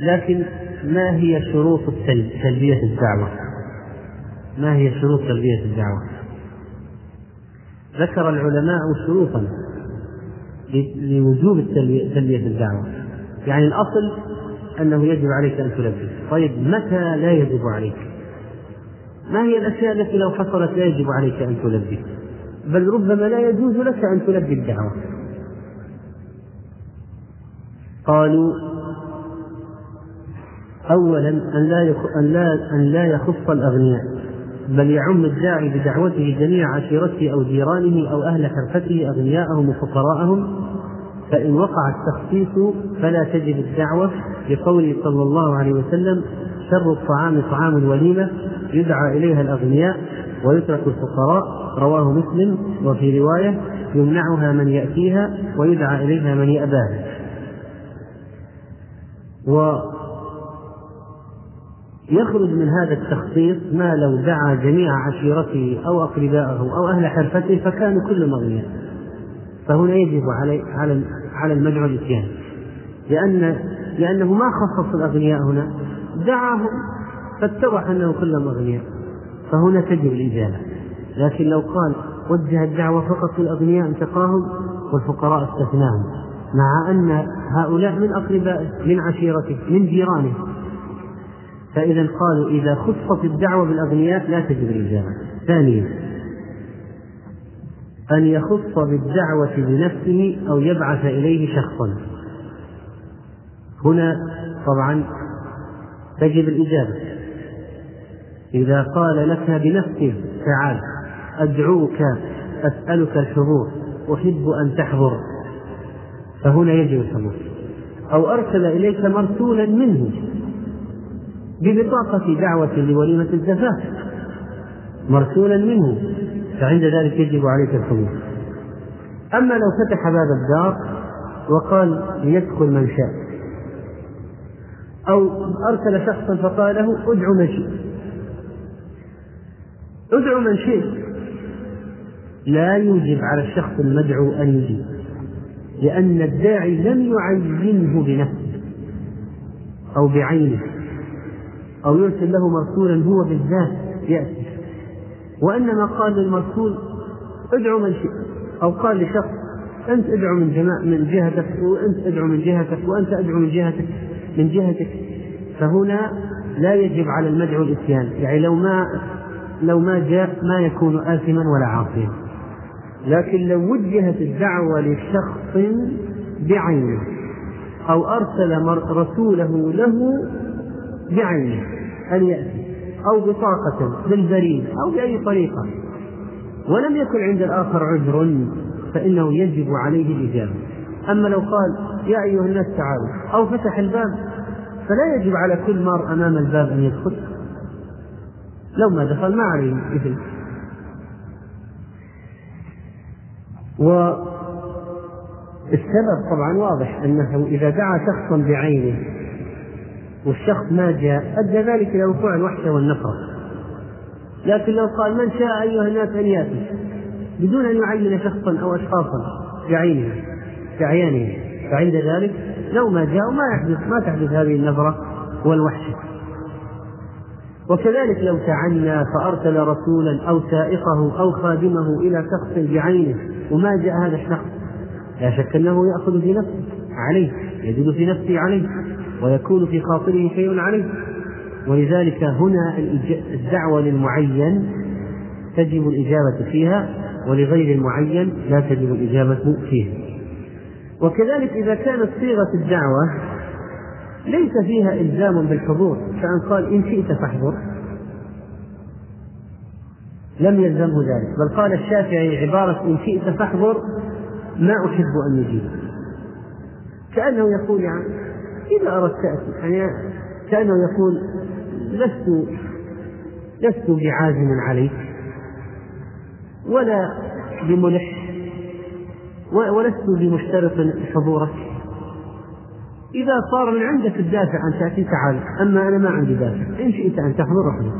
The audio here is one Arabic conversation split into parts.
لكن ما هي شروط تلبية الدعوة؟ ما هي شروط تلبية الدعوة؟ ذكر العلماء شروطا لوجوب تلبية الدعوة، يعني الأصل أنه يجب عليك أن تلبي. طيب متى لا يجب عليك؟ ما هي الأشياء التي لو حصلت لا يجب عليك أن تلبي، بل ربما لا يجوز لك أن تلبي الدعوة؟ قالوا أولا أن لا يخص الأغنياء، بل يعم الداعي بدعوته جميع عشيرته أو جيرانه أو أهل حرفته أغنياءهم وفقراءهم، فإن وقع التخصيص فلا تجب الدعوة، لقوله صلى الله عليه وسلم: شر الطعام طعام الوليمة يدعى إليها الأغنياء ويترك الفقراء، رواه مسلم. وفي رواية: يمنعها من يأتيها ويدعى إليها من يأباها. ويخرج من هذا التخصيص ما لو دعا جميع عشيرته أو أقربائه أو أهل حرفته فكانوا كلهم أغنياء، فهنا يجب على المدعو الاتيان، لأنه ما خصص الأغنياء، هنا دعاهم فاتضح أنه كلهم أغنياء، فهنا تجب الإجابة. لكن لو قال وجه الدعوة فقط للأغنياء انتقاهم والفقراء استثناهم، مع أن هؤلاء من أقربائه من عشيرته من جيرانه، فإذا قالوا إذا خصت الدعوة بالأغنياء لا تجب الإجابة. ثانيا أن يخص بالدعوة بنفسه أو يبعث إليه شخصا، هنا طبعا تجب الإجابة. إذا قال لك بنفسه: تعال أدعوك أسألك الحضور أحب أن تحضر، فهنا يجب الحضور. أو أرسل إليك مرسولا منه ببطاقة دعوة لوليمة الزفاف، مرسولا منه، فعند ذلك يجب عليك الحضور. أما لو فتح باب الدار وقال ليدخل من شاء، أو أرسل شخصا فقال له ادعو من شئت، ادعو من شئت، لا يجب على الشخص المدعو أن يجيب، لأن الداعي لم يعينه بنفسه أو بعينه أو يرسل له مرسولا هو بالذات يأتي، وإنما قال للمرسول ادعو من شئت، أو قال لشخص أنت ادعو من جهتك، وأنت ادعو من جهتك، وأنت ادعو من جهتك فهنا لا يجب على المدعو الإتيان، يعني لو ما جاء ما يكون آثما ولا عاصيا. لكن لو وجهت الدعوة لشخص بعينه أو أرسل رسوله له بعينه أن يأتي، أو بطاقة بالبريد أو بأي طريقة، ولم يكن عند الآخر عذر، فإنه يجب عليه الإجابة. أما لو قال يا أيها الناس تعالوا، أو فتح الباب، فلا يجب على كل مار أمام الباب أن يدخل، لو ما دخل ما عليه إثم. والسبب طبعا واضح، أنه إذا دعا شخصا بعينه والشخص ما جاء أدى ذلك إلى وقوع الوحشة والنفرة. لكن لو قال من شاء أيها الناس أن يأتي بدون أن يعين شخصا أو أشخاصا بعينه، فعند ذلك لو ما جاء ما تحدث هذه النفرة والوحشة. وكذلك لو تعنى فأرسل رسولا أو سائقه أو خادمه إلى شخص بعينه وما جاء هذا الشخص، لا شك أنه يأخذ في نفسه عليه، يجد في نفسه عليه، ويكون في خاطره شيء عليه. ولذلك هنا الدعوة للمعين تجب الإجابة فيها، ولغير المعين لا تجب الإجابة فيها. وكذلك إذا كانت صيغة الدعوة ليس فيها إلزام بالحضور، فأن قال إن شئت فاحضر لم يلزمه ذلك، بل قال الشافعي عبارة إن شئت فاحضر ما أحب أن يجيب، كأنه يقول يعني إذا أردت تأتي، يعني كأنه يقول لست بعازم عليك ولا بملح ولست بمشترط حضورك، إذا صار من عندك الدافع أن تأتي تعال، أما أنا ما عندي دافع، إن شئت أن تحضر أحضر.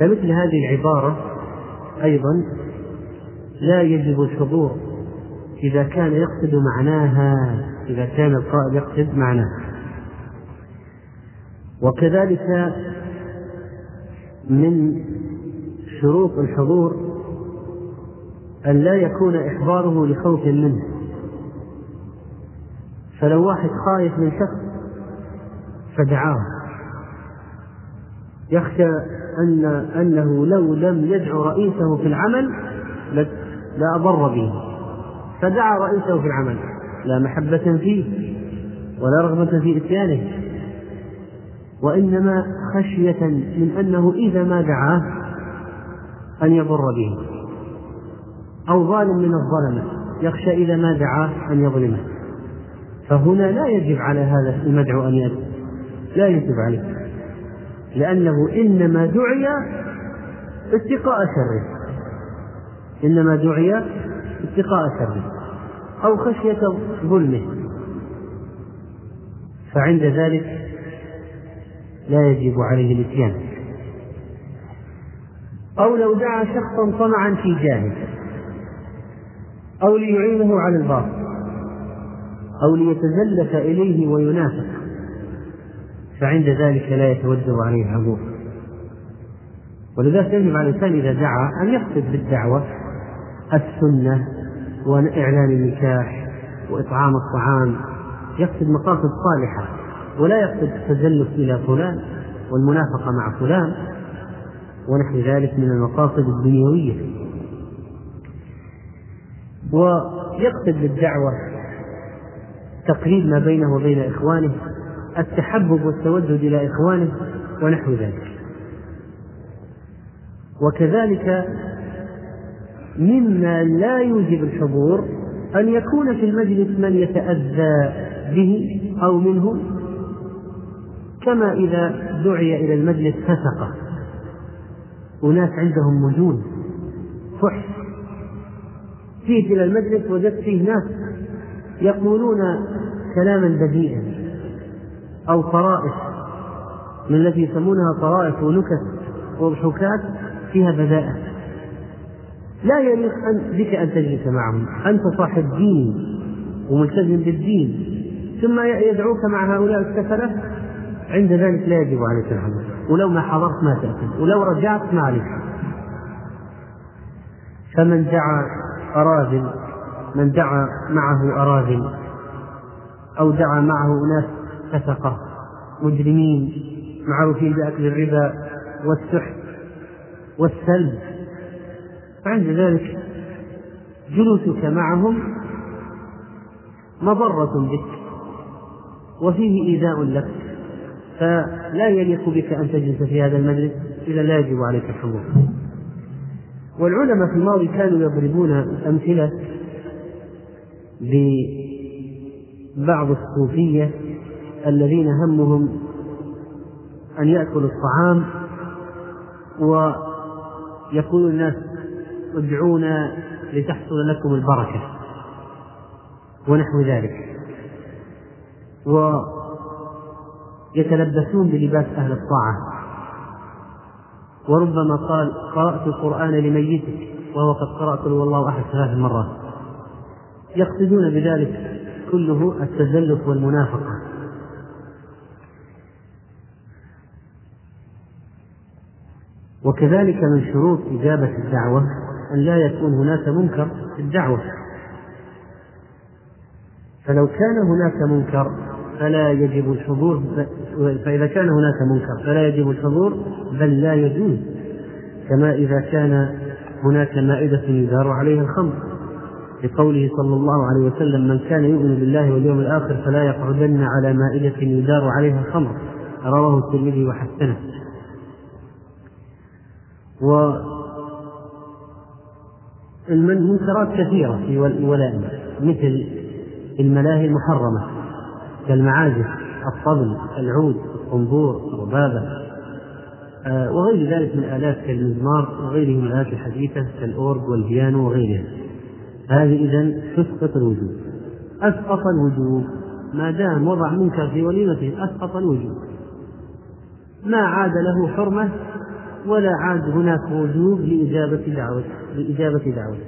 فمثل هذه العبارة أيضا لا يجب الحضور إذا كان يقصد معناها، إذا كان القائل يقصد معناه. وكذلك من شروط الحضور أن لا يكون إحضاره لخوف منه، فلو واحد خايف من شخص فدعاه يخشى أنه لو لم يدعو رئيسه في العمل لا أضر به، فدعا رئيسه في العمل لا محبة فيه ولا رغبة في إتيانه، وإنما خشية من أنه إذا ما دعاه أن يضر به، أو ظالم من الظلمة يخشى إذا ما دعاه أن يظلمه، فهنا لا يجب على هذا المدعو أن يدعو، لا يجب عليه، لأنه إنما دعي اتقاء شره، إنما دعي اتقاء شره أو خشية ظلمه، فعند ذلك لا يجب عليه الاتيان. أو لو دعا شخصا طمعا في جاهه أو ليعينه على الباطل أو ليتزلف إليه وينافق، فعند ذلك لا يتوجب عليه الحضور. ولذلك يجب على الإنسان إذا دعا أن يقصد بالدعوة السنة وإعلان النكاح وإطعام الطعام، يقصد مقاصد صالحة، ولا يقصد التزلف إلى فلان والمنافقة مع فلان ونحو ذلك من المقاصد الدنيوية، ويقصد بالدعوة تقريب ما بينه وبين إخوانه، التحبب والتودد إلى إخوانه ونحو ذلك. وكذلك مما لا يوجب الحضور أن يكون في المجلس من يتأذى به أو منه، كما إذا دعي إلى المجلس فسقة، أناس عندهم مجون فحش، جئت إلى المجلس وجدت فيه ناس يقولون كلاما بذيئا أو طرائف من التي يسمونها طرائف ونكت وضحكات فيها بذاءة، لا يليق بك أن تجلس معهم، أنت صاحب دين وملتزم بالدين ثم يدعوك مع هؤلاء السفلة، عند ذلك لا يجب عليك الحضور، ولو ما حضرت ما تأكل، ولو رجعت ما عليك. فمن دعا أراذل، من دعا معه أراذل أو دعا معه أناس فسقة مجرمين معروفين بأكل الربا والسحت والسلب، فعند ذلك جلوسك معهم مضرة بك وفيه إيذاء لك، فلا يليق بك أن تجلس في هذا المجلس، إذا لا يجب عليك الحضور. والعلماء في الماضي كانوا يضربون أمثلة ببعض الصوفية الذين همهم أن يأكلوا الطعام ويقول الناس ادعونا لتحصل لكم البركة ونحو ذلك، ويتلبسون بلباس أهل الطاعة، وربما قال قرأت القرآن لميتك وهو قد قرأت قل هو الله أحد 3 مرات، يقصدون بذلك كله التزلف والمنافقة. وكذلك من شروط إجابة الدعوة أن لا يكون هناك منكر في الدعوة، فلو كان هناك منكر فلا يجب الحضور، فإذا كان هناك منكر فلا يجب الحضور بل لا يجوز، كما إذا كان هناك مائدة يدار عليها الخمر، لقوله صلى الله عليه وسلم من كان يؤمن بالله واليوم الآخر فلا يقعدن على مائدة يدار عليها الخمر، رواه الترمذي وحسنه. والمنكرات كثيرة في الولاء، مثل الملاهي المحرمة كالمعازف، الطبل، العود، القنبور، الربابة، وغير ذلك من آلات كالمزمار وغيره من الآلات الحديثة كالأورج والبيانو وغيرها، هذه إذن تسقط الوجوب، أسقط الوجوب ما دام وضع منكر في وليمته، أسقط الوجوب، ما عاد له حرمة ولا عاد هناك وجوب لإجابة دعوة.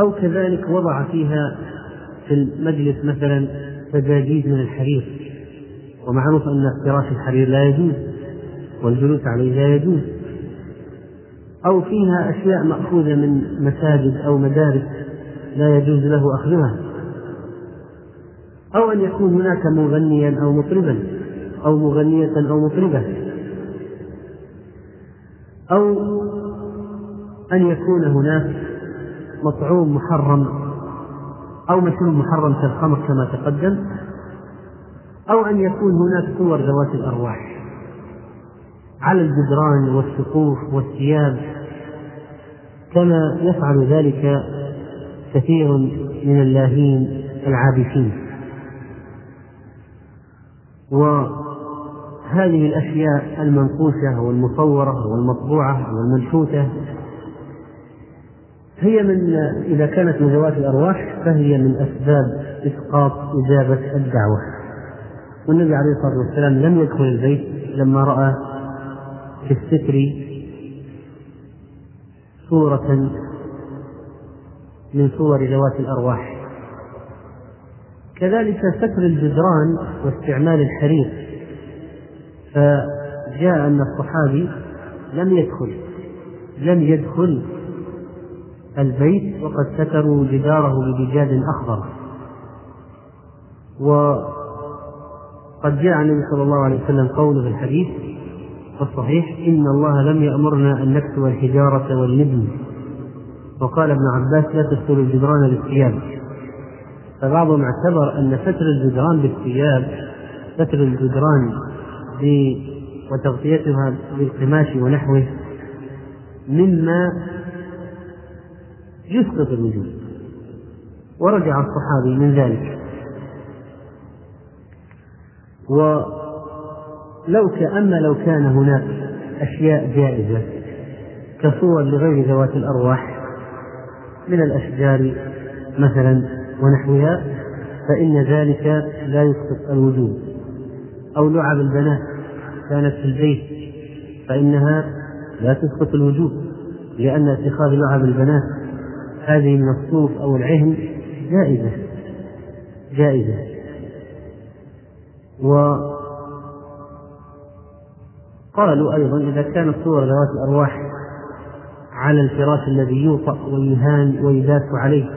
أو كذلك وضع فيها في المجلس مثلا سجاجيد من الحرير ومعروف أن افتراش الحرير لا يجوز والجلوس عليه لا يجوز، أو فيها أشياء مأخوذة من مساجد أو مدارس لا يجوز له أخذها، أو أن يكون هناك مغنيا أو مطربا أو مغنية أو مطربة، أو أن يكون هناك مطعوم محرم أو مشروب محرم كالخمر كما تقدم، أو أن يكون هناك صور ذوات الأرواح على الجدران والسقوف والثياب كما يفعل ذلك كثير من اللاهين العابثين. وهذه الأشياء المنقوشة والمصورة والمطبوعة والمنحوتة هي من إذا كانت من ذوات الأرواح فهي من أسباب إسقاط إجابة الدعوة. والنبي عليه الصلاة والسلام لم يدخل البيت لما رأى في الستر صورة من صور ذوات الأرواح. كذلك ستر الجدران واستعمال الحرير، فجاء أن الصحابي لم يدخل البيت وقد ستروا جداره ببجاد أخضر. وقد جاء عن النبي صلى الله عليه وسلم قوله في الحديث الصحيح: إن الله لم يأمرنا أن نكسو الحجارة والندم. وقال ابن عباس: لا تستر الجدران بالثياب. فبعضهم اعتبر أن ستر الجدران بالثياب، ستر الجدران وتغطيتها بالقماش ونحوه مما يسقط الوجود، ورجع الصحابي من ذلك. لو كان هناك أشياء جائزة كصور لغير ذوات الأرواح من الأشجار مثلا ونحوها فإن ذلك لا يسقط الوجود، أو لعب البنات كانت في البيت فإنها لا تسقط الوجود، لأن اتخاذ لعب البنات هذه من الصوف أو العهن جائزة. وقالوا أيضا إذا كانت صور ذوات الأرواح على الفراش الذي يوطأ ويهان ويداس عليه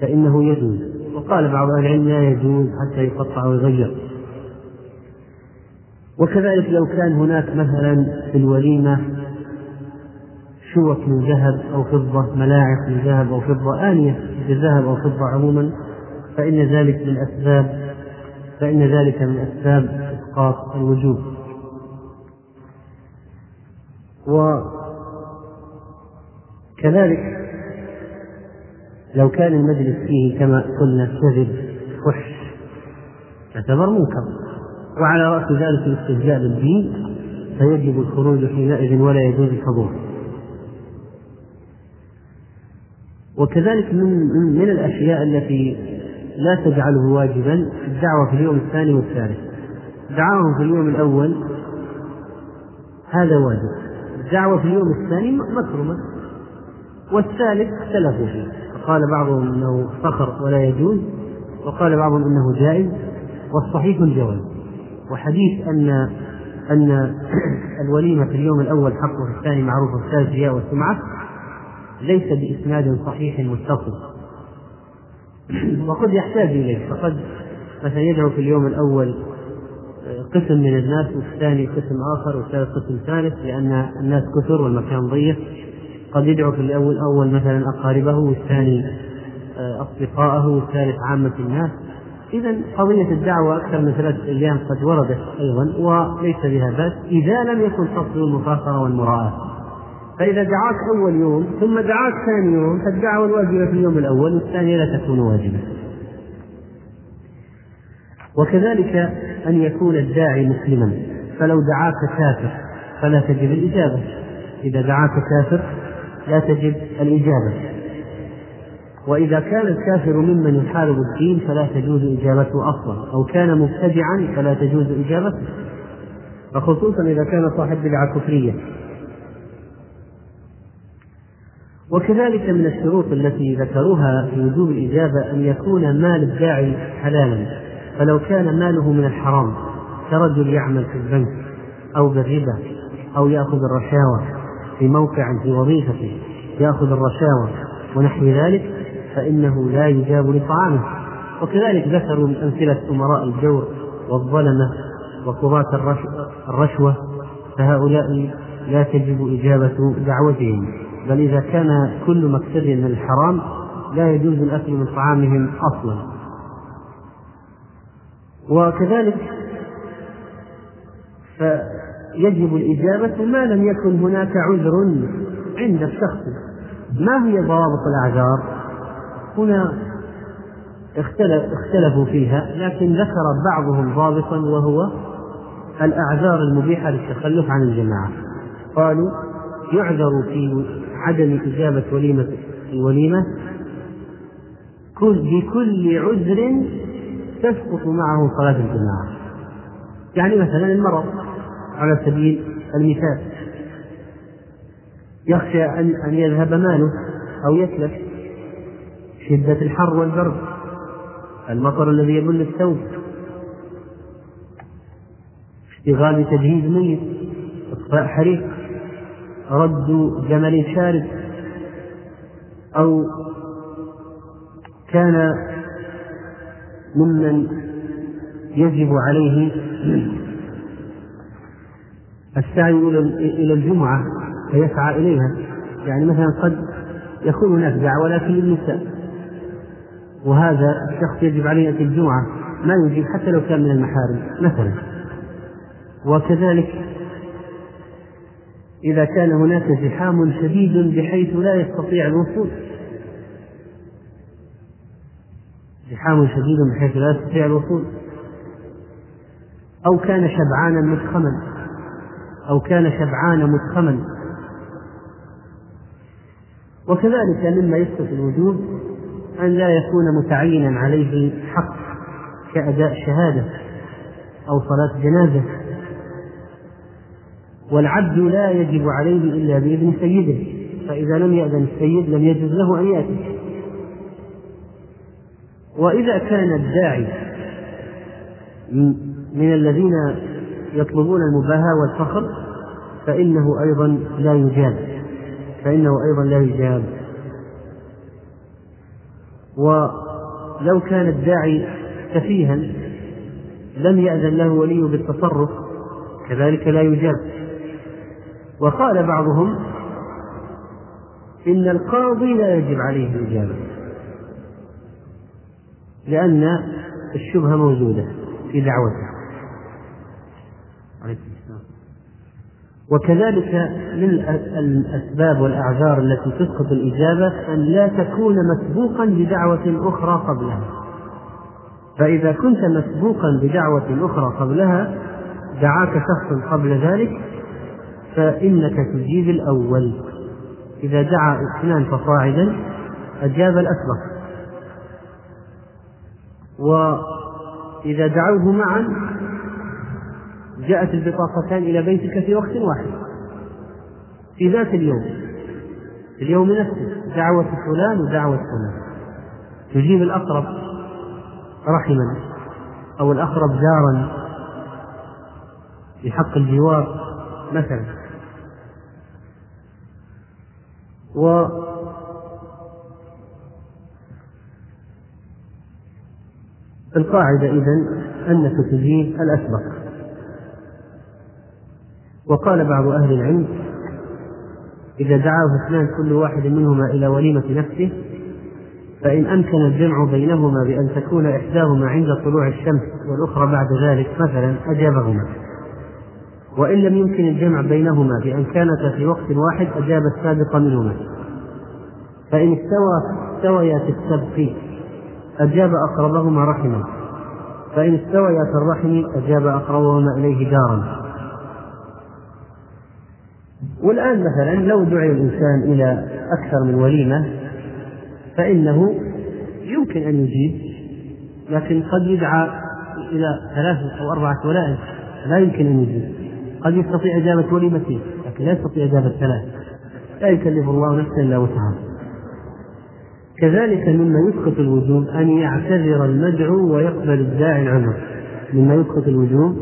فإنه يجوز. وقال بعض أهل العلم لا يجوز حتى يقطع ويغير. وكذلك لو كان هناك مثلا في الوليمة شوك من ذهب أو فضة، ملاعق من ذهب أو فضة، آنية بالذهب أو فضة عموما، فإن ذلك من أسباب إسقاط الوجوب. وكذلك لو كان المجلس فيه كما قلنا كذب فحش يعتبر منكر، وعلى رأس ذلك الاستهزاء بالدين، فيجب الخروج حينئذ ولا يجوز الحضور. وكذلك من الأشياء التي لا تجعله واجبا الدعوة في اليوم الثاني والثالث. دعوهم في اليوم الأول هذا واجب، الدعوة في اليوم الثاني مكرمة، والثالث اختلفوا فيه، فقال بعضهم أنه فخر ولا يجوز، وقال بعضهم أنه جائز، والصحيح الجواز. وحديث أن الوليمة في اليوم الأول حق وفي الثاني معروف وفي الثالث رياء والسمعة ليس بإسناد صحيح متصل، وقد يحتاج إليه، فقد مثلا يدعو في اليوم الأول قسم من الناس والثاني قسم آخر والثالث قسم ثالث لأن الناس كثر والمكان ضيق، قد يدعو في الأول مثلا أقاربه والثاني أصدقائه والثالث عامة الناس. إذن قضية الدعوة أكثر من 3 أيام قد وردت أيضا وليس بها بأس إذا لم يكن قصد المفاخرة والمراءة. فإذا دعاك أول يوم ثم دعاك ثاني يوم فالدعوة الواجبة في اليوم الأول والثانية لا تكون واجبة. وكذلك أن يكون الداعي مسلما، فلو دعاك كافر فلا تجب الإجابة، إذا دعاك كافر لا تجب الإجابة، وإذا كان الكافر ممن يحارب الدين فلا تجوز إجابته أصلا، أو كان مبتدعا فلا تجوز إجابته، فخصوصا إذا كان صاحب بدعة كفرية. وكذلك من الشروط التي ذكروها في وجوب الإجابة أن يكون مال الداعي حلالا، فلو كان ماله من الحرام كرجل يعمل في البنك أو بالربا أو يأخذ الرشاوى في موقع في وظيفته يأخذ الرشاوى ونحو ذلك فإنه لا يجاب لطعامه. وكذلك ذكروا من أمثلة أمراء الجور والظلمة وقضاة الرشوة، فهؤلاء لا تجب إجابة دعوتهم، بل إذا كان كل مكسب من الحرام لا يجوز الأكل من طعامهم أصلا. وكذلك فيجب الإجابة ما لم يكن هناك عذر عند الشخص. ما هي ضوابط الأعذار؟ هنا اختلفوا فيها، لكن ذكر بعضهم ضابطا وهو الأعذار المبيحة للتخلف عن الجماعة. قالوا يعذر في عدم إجابة الوليمة بكل عذر تسقط معه صلاة الجماعة. يعني مثلا المرض على سبيل المثال يخشى أن يذهب ماله أو يتلف، شدة الحر والبرد، المطر الذي يبل الثوب، اشتغال بتجهيز ميت، إطفاء حريق، رد جمل شارد، أو كان ممن يجب عليه السعي إلى الجمعة فيسعى إليها. يعني مثلا قد يكون هناك دعوة لكن للنساء، وهذا الشخص يجب عليه في الجمعة ما يجيب حتى لو كان من المحارم مثلا. وكذلك إذا كان هناك زحام شديد بحيث لا يستطيع الوصول، زحام شديد بحيث لا يستطيع الوصول، أو كان شبعانا متخما، وكذلك مما يسقط الوجوب أن لا يكون متعينا عليه حق كأداء شهادة أو صلاة جنازة. والعبد لا يجب عليه إلا بإذن سيده، فإذا لم يأذن السيد لم يجوز له أن يأتي. وإذا كان الداعي من الذين يطلبون المباهاة والفخر فإنه أيضا لا يجاب، ولو كان الداعي سفيها لم يأذن له ولي بالتصرف كذلك لا يجاب. وقال بعضهم إن القاضي لا يجب عليه الإجابة لأن الشبهة موجودة في دعوته. وكذلك من الأسباب والأعذار التي تسقط الإجابة أن لا تكون مسبوقا بدعوة أخرى قبلها، فإذا كنت مسبوقا بدعوة أخرى قبلها دعاك شخص قبل ذلك فإنك تجيب الأول. إذا دعا اثنان فصاعدا أجاب الأسبق، وإذا دعوه معا جاءت البطاقتان إلى بيتك في وقت واحد في ذات اليوم، في اليوم نفسه، دعوة فلان ودعوة فلان، تجيب الأقرب رحما أو الأقرب جارا بحق الجوار مثلا. والقاعدة إذن أنك تجيب الأسبق. وقال بعض أهل العلم إذا دعاه اثنان كل واحد منهما إلى وليمة نفسه فإن أمكن الجمع بينهما بأن تكون إحداهما عند طلوع الشمس والأخرى بعد ذلك مثلا أجابهما، وإن لم يمكن الجمع بينهما بأن كانت في وقت واحد أجاب السابق منهما. فإن استويا في السبق أجاب أقربهما رحما، فإن استويا في الرحم أجاب أقربهما إليه دارا. والآن مثلا لو دعي الإنسان إلى أكثر من وليمة فإنه يمكن أن يجيب، لكن قد يدعى إلى 3 أو 4 ولائم لا يمكن أن يجيب، قد يستطيع إجابة وليمتين لكن لا يستطيع إجابة 3. لا يكلف الله نفسا إلا وسعها. كذلك مما يسقط الوجوب أن يعتذر المدعو ويقبل الداعي عنه، مما يسقط الوجوب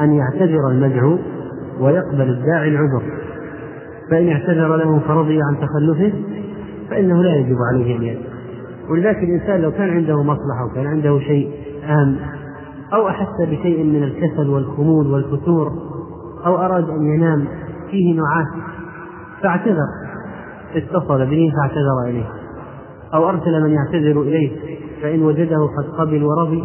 أن يعتذر المدعو ويقبل الداعي العذر، فإن اعتذر له فرضي عن تخلفه فإنه لا يجب عليه أن يأتي. ولذلك الإنسان لو كان عنده مصلحة وكان عنده شيء أهم أو أحس بشيء من الكسل والخمول والفتور أو أراد أن ينام فيه نعاس فاعتذر، اتصل به فاعتذر إليه أو أرسل من يعتذر إليه، فإن وجده قد قبل ورضي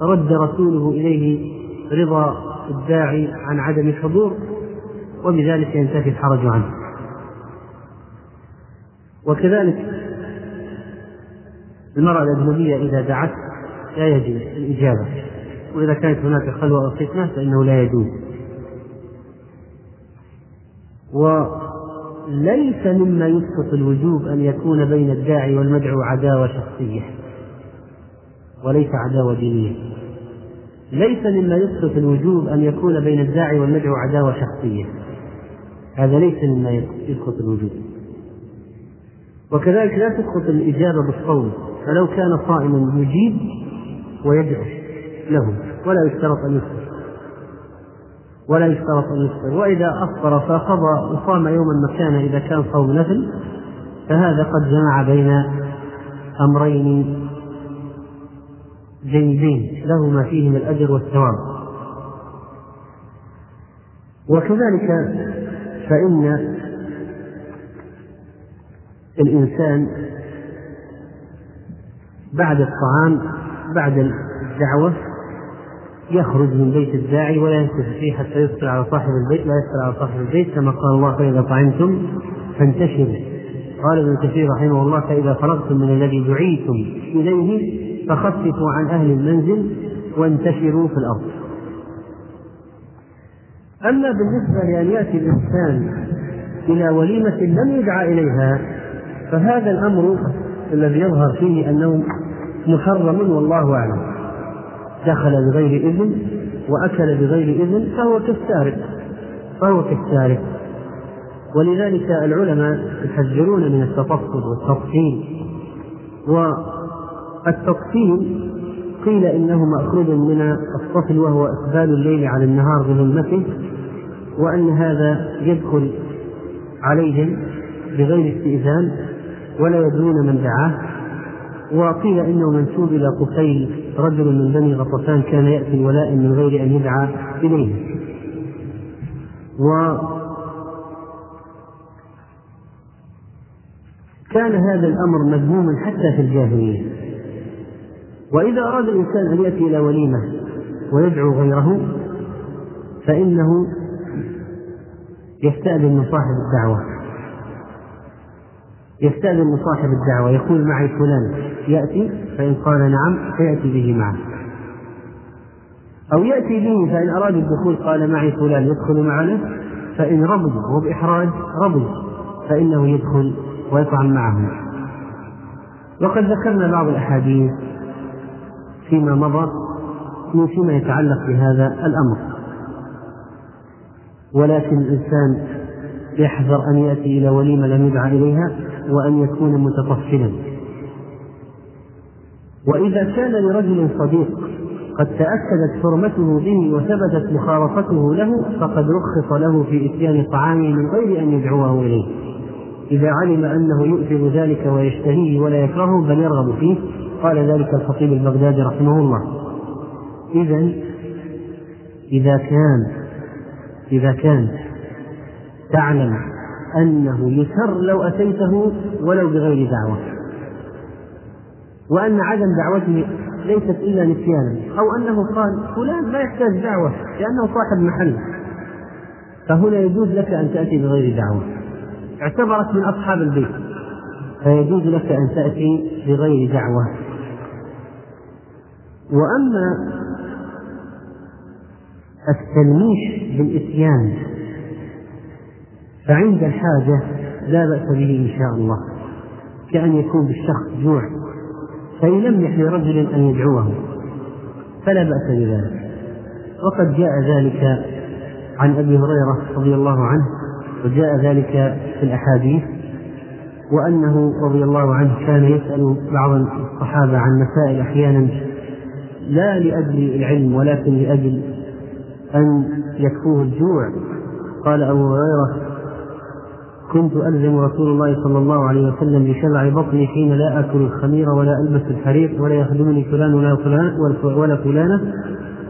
رد رسوله إليه رضا الداعي عن عدم الحضور، وبذلك ينتفي الحرج عنه. وكذلك المرأة الأجنبية إذا دعت لا يجوز الإجابة، وإذا كانت هناك خلوة أو فتنة فإنه لا يجوز. وليس مما يسقط الوجوب أن يكون بين الداعي والمدعو عداوة شخصية وليس عداوة دينية. ليس مما يسقط الوجوب أن يكون بين الداعي والمدعو عداوة شخصية، هذا ليس مما يسقط الوجوب. وكذلك لا تسقط الإجابة بالصوم، فلو كان صائما يجيب ويدعو لهم ولا يشترط أن يفطر وإذا أفطر فقضى وصام يوما مكانه إذا كان صوم نفل، فهذا قد جمع بين أمرين جيدين لهما فيهم الأجر والثواب. وكذلك فإن الإنسان بعد الطعام بعد الدعوة يخرج من بيت الداعي ولا يمكث فيه حتى يصل على صاحب البيت، لا يصل على صاحب البيت، كما قال الله: فإذا طعمتم فانتشروا. قال ابن كثير رحمه الله: فإذا فرغتم من الذي دعيتم إليه فخففوا عن أهل المنزل وانتشروا في الأرض. أما بالنسبة لأن يأتي الإنسان إلى وليمة لم يدعى إليها، فهذا الأمر الذي يظهر فيه أنه محرم والله أعلم، دخل بغير إذن وأكل بغير إذن فهو كالسارق. ولذلك العلماء يحذرون من التطفل والتطفيل. والتطفيل قيل إنه مأخوذ من الطفل وهو إقبال الليل على النهار بظلمته، وأن هذا يدخل عليهم بغير استئذان ولا يدرون من دعاه. وقيل إنه منسوب إلى قفيل، رجل من بني غطفان كان يأتي الولاء من غير أن يدعى إليه. وكان هذا الأمر مذموما حتى في الجاهلية. وإذا أراد الإنسان أن يأتي إلى وليمة ويدعو غيره فإنه يستأذن من صاحب الدعوة، يقول: معي فلان يأتي، فإن قال نعم فيأتي به معه، أو يأتي به فإن أراد الدخول قال: معي فلان يدخل معنا، فإن رضي وهو بإحراج رضي فإنه يدخل ويطعم معهم. وقد ذكرنا بعض الأحاديث فيما مضى فيما يتعلق بهذا الأمر، ولكن الإنسان يحذر أن يأتي إلى وليمة لم يدعى إليها وأن يكون متطفلا. وإذا كان لرجل صديق قد تأكدت حرمته به وثبتت مخالفته له فقد رخص له في إتيان طعامه من غير أن يدعوه إليه، إذا علم أنه يؤثر ذلك ويشتهيه ولا يكرهه بل يرغب فيه، قال ذلك الخطيب البغدادي رحمه الله. إذا كان تعلم أنه يسر لو أتيته ولو بغير دعوة، وأن عدم دعوته ليست إلا نسيانا، أو أنه قال: فلان لا يحتاج دعوة لأنه صاحب محل، فهنا يجوز لك أن تأتي بغير دعوة، اعتبرت من أصحاب البيت فيجوز لك أن تأتي بغير دعوة. وأما التلميح بالإتيان فعند الحاجة لا بأس به إن شاء الله، كأن يكون بالشخص جوع فيلمح لرجل أن يدعوه فلا بأس بذلك. وقد جاء ذلك عن أبي هريرة رضي الله عنه، وجاء ذلك في الأحاديث، وأنه رضي الله عنه كان يسأل بعض الصحابة عن مسائل أحيانا لا لأجل العلم ولكن لأجل أن يكفوه الجوع. قال أبو هريرة: كنت ألزم رسول الله صلى الله عليه وسلم بشبع بطني حين لا أكل الخمير ولا ألبس الحريق ولا يخدمني فلان ولا فلانة،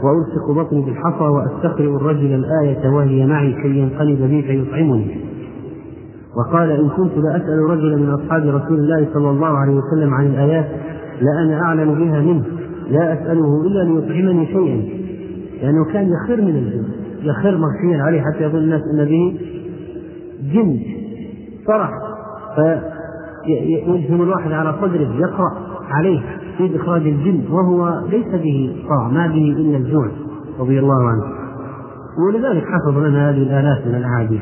وألصق بطني بالحصى وأستقرئ الرجل الآية وهي معي كي ينقلب بي فيطعمني. وقال: إن كنت لأسأل رجلا من أصحاب رسول الله صلى الله عليه وسلم عن الآيات لأنا أعلم بها منه، لا أسأله إلا ليطعمني شيئا، لأنه كان يخر من الجن، يخر مغشيا عليه حتى يظن الناس أن به جن صرح، فيلزم الواحد على صدره يقرأ عليه في إخراج الجن وهو ليس به طاعة، ما به إلا الجوع رضي الله عنه. ولذلك حفظ لنا هذه الآلاف من الأحاديث.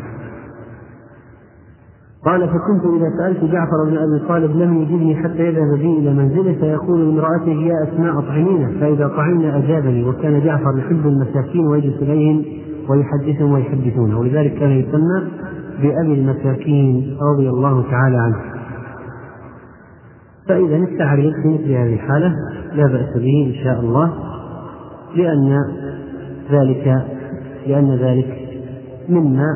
قال: فكنت إذا سألت جعفر بن أبي طالب لم يجبني حتى يذهب بي إلى منزله، فيقول لامرأته: يا أسماء أطعمينا، فإذا طعمنا أجابني. وكان جعفر يحب المساكين ويجلس إليهم ويحدثهم ويحدثونه، ولذلك كان يسمى بأبي المساكين رضي الله تعالى عنه. فإذا التعريف في مثل هذه الحالة لا بأس به إن شاء الله، لأن ذلك مما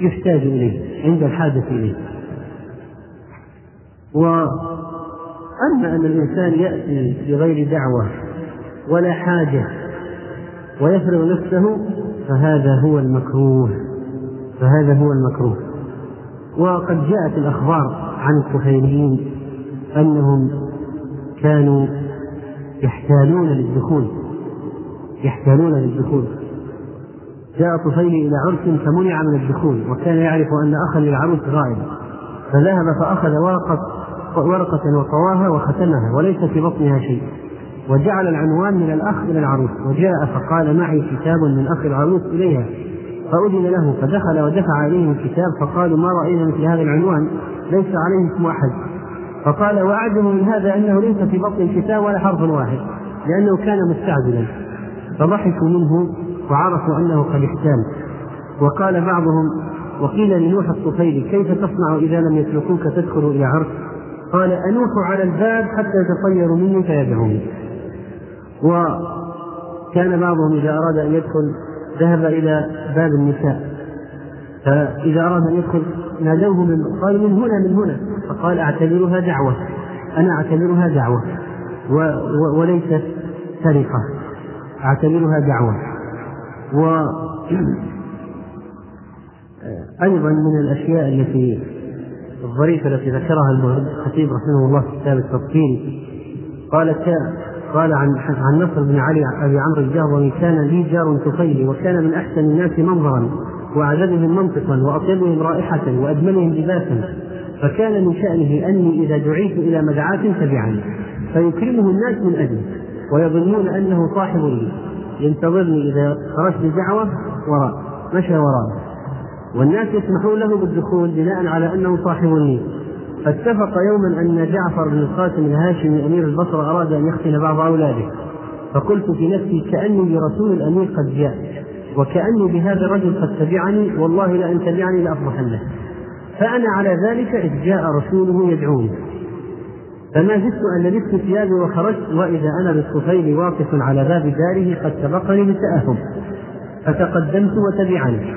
يحتاج إليه عند الحاجة إليه. وأما أن الإنسان يأتي بغير دعوة ولا حاجة ويفرغ نفسه فهذا هو المكروه. وقد جاءت الأخبار عن الكحيريين أنهم كانوا يحتالون للدخول. جاء طفيلي إلى عرس فمنع من الدخول، وكان يعرف أن أخا للعروس غائب، فذهب فأخذ ورقة وطواها وختمها وليس في بطنها شيء، وجعل العنوان من الأخ إلى العروس، وجاء فقال: معي كتاب من أخ العروس إليها، فأذن له فدخل ودفع إليهم الكتاب، فقالوا: ما رأينا مثل هذا العنوان، ليس عليه اسم أحد. فقال: وأعجب من هذا أنه ليس في بطن الكتاب ولا حرف واحد، لأنه كان مستعجلا، فضحكوا منه وعرفوا أنه قد احتال. وقال بعضهم: وقيل لنوح الطفيلي: كيف تصنع إذا لم يتركوك تدخل إلى عرس؟ قال: أنوح على الباب حتى يتطيروا مني فيدعوني. وكان بعضهم إذا أراد أن يدخل ذهب إلى باب النساء، فإذا أراد أن يدخل نادوه قالوا: من هنا. فقال: أنا أعتبرها دعوة وليست سرقة، أعتبرها دعوة. وأيضا من الأشياء التي الظريفة التي ذكرها الخطيب رحمه الله في كتاب التفصيل، قال عن نصر بن علي أبي عمرو الجهضمي: كان لي جار طفيلي، وكان من أحسن الناس منظرا وأعذبهم منطقا وأطيبهم رائحة وأجملهم لباسا، فكان من شأنه أني إذا دعيت إلى مدعاة تبعني، فيكرمه الناس من أجل ويظنون أنه صاحب لي، ينتظرني إذا خرجت دعوة وراء مشى وراء، والناس يسمحون له بالدخول بناء على أنه صاحب لي. فاتفق يوما أن جعفر بن القاسم الهاشمي أمير البصرة أراد أن يختن بعض أولاده، فقلت في نفسي: كأني برسول الأمير قد جاء، وكأني بهذا الرجل قد تبعني، والله لأن تبعني لأفضحنه. فأنا على ذلك إذ جاء رسوله يدعوني، فما زدت أن لبست ثيابي وخرجت، وإذا أنا بالطفيل واقف على باب داره قد سبقني بالتأهب، فتقدمت وتبعني.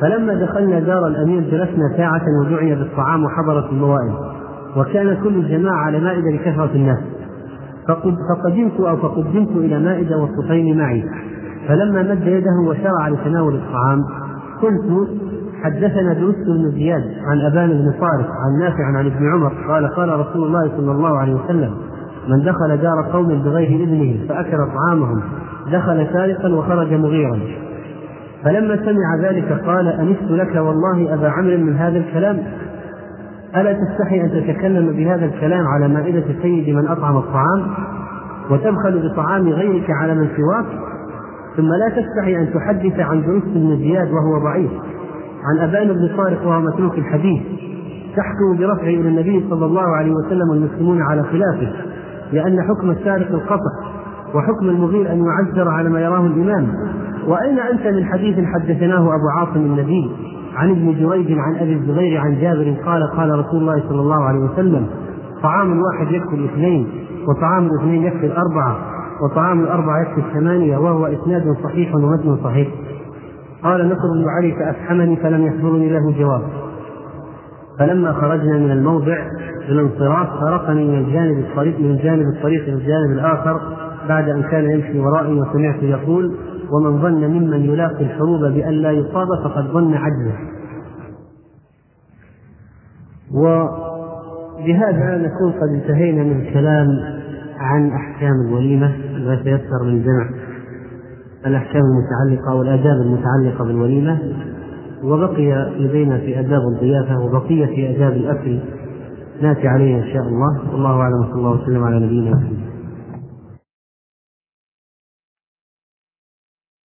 فلما دخلنا دار الأمير جلسنا ساعة ودعي بالطعام وحضرت الموائد، وكان كل الجماعة على مائدة لكثرة الناس، فقدمت إلى مائدة والطفيل معي، فلما مد يده وشرع لتناول الطعام قلت: حدثنا دروس بن زياد عن أبان بن طارق عن نافع عن ابن عمر قال رسول الله صلى الله عليه وسلم: من دخل دار قوم بغير إذنه فأكل طعامهم دخل سارقا وخرج مغيرا. فلما سمع ذلك قال: أنست لك والله أبا عمرو من هذا الكلام، ألا تستحي أن تتكلم بهذا الكلام على مائدة سيد من أطعم الطعام، وتبخل بطعام غيرك على من سواك، ثم لا تستحي أن تحدث عن دروس بن زياد وهو ضعيف عن أبان بن طارق وهو متروك الحديث، تحكم برفعه إلى النبي صلى الله عليه وسلم والمسلمون على خلافه، لأن حكم السارق القطع وحكم المغير أن يعذر على ما يراه الإمام. وأين أنت من حديث حدثناه أبو عاصم النبي عن ابن جريج عن أبي الزبير عن جابر قال قال رسول الله صلى الله عليه وسلم: طعام الواحد يكفي اثنين، وطعام الاثنين يكفي الأربعة، وطعام الأربعة يكفي الثمانية، وهو إسناد صحيح ومتن صحيح. قال نصر بن علي: فأفحمني فلم يحضرني له جواب، فلما خرجنا من الموضع للانصراف فرقني من جانب الطريق للجانب الآخر بعد أن كان يمشي ورائي، وسمعت يقول: ومن ظن ممن يلاقي الحروب بأن لا يصاب فقد ظن عجزه. وبهذا نكون قد انتهينا من الكلام عن أحكام الوليمة وسيسر من جمع الأحكام المتعلقة والآداب المتعلقة بالوليمة، وبقي لدينا في آداب الضيافة وبقية في آداب الأكل نأتي عليه إن شاء الله. والله أعلم، صلى الله وسلم على نبينا محمد.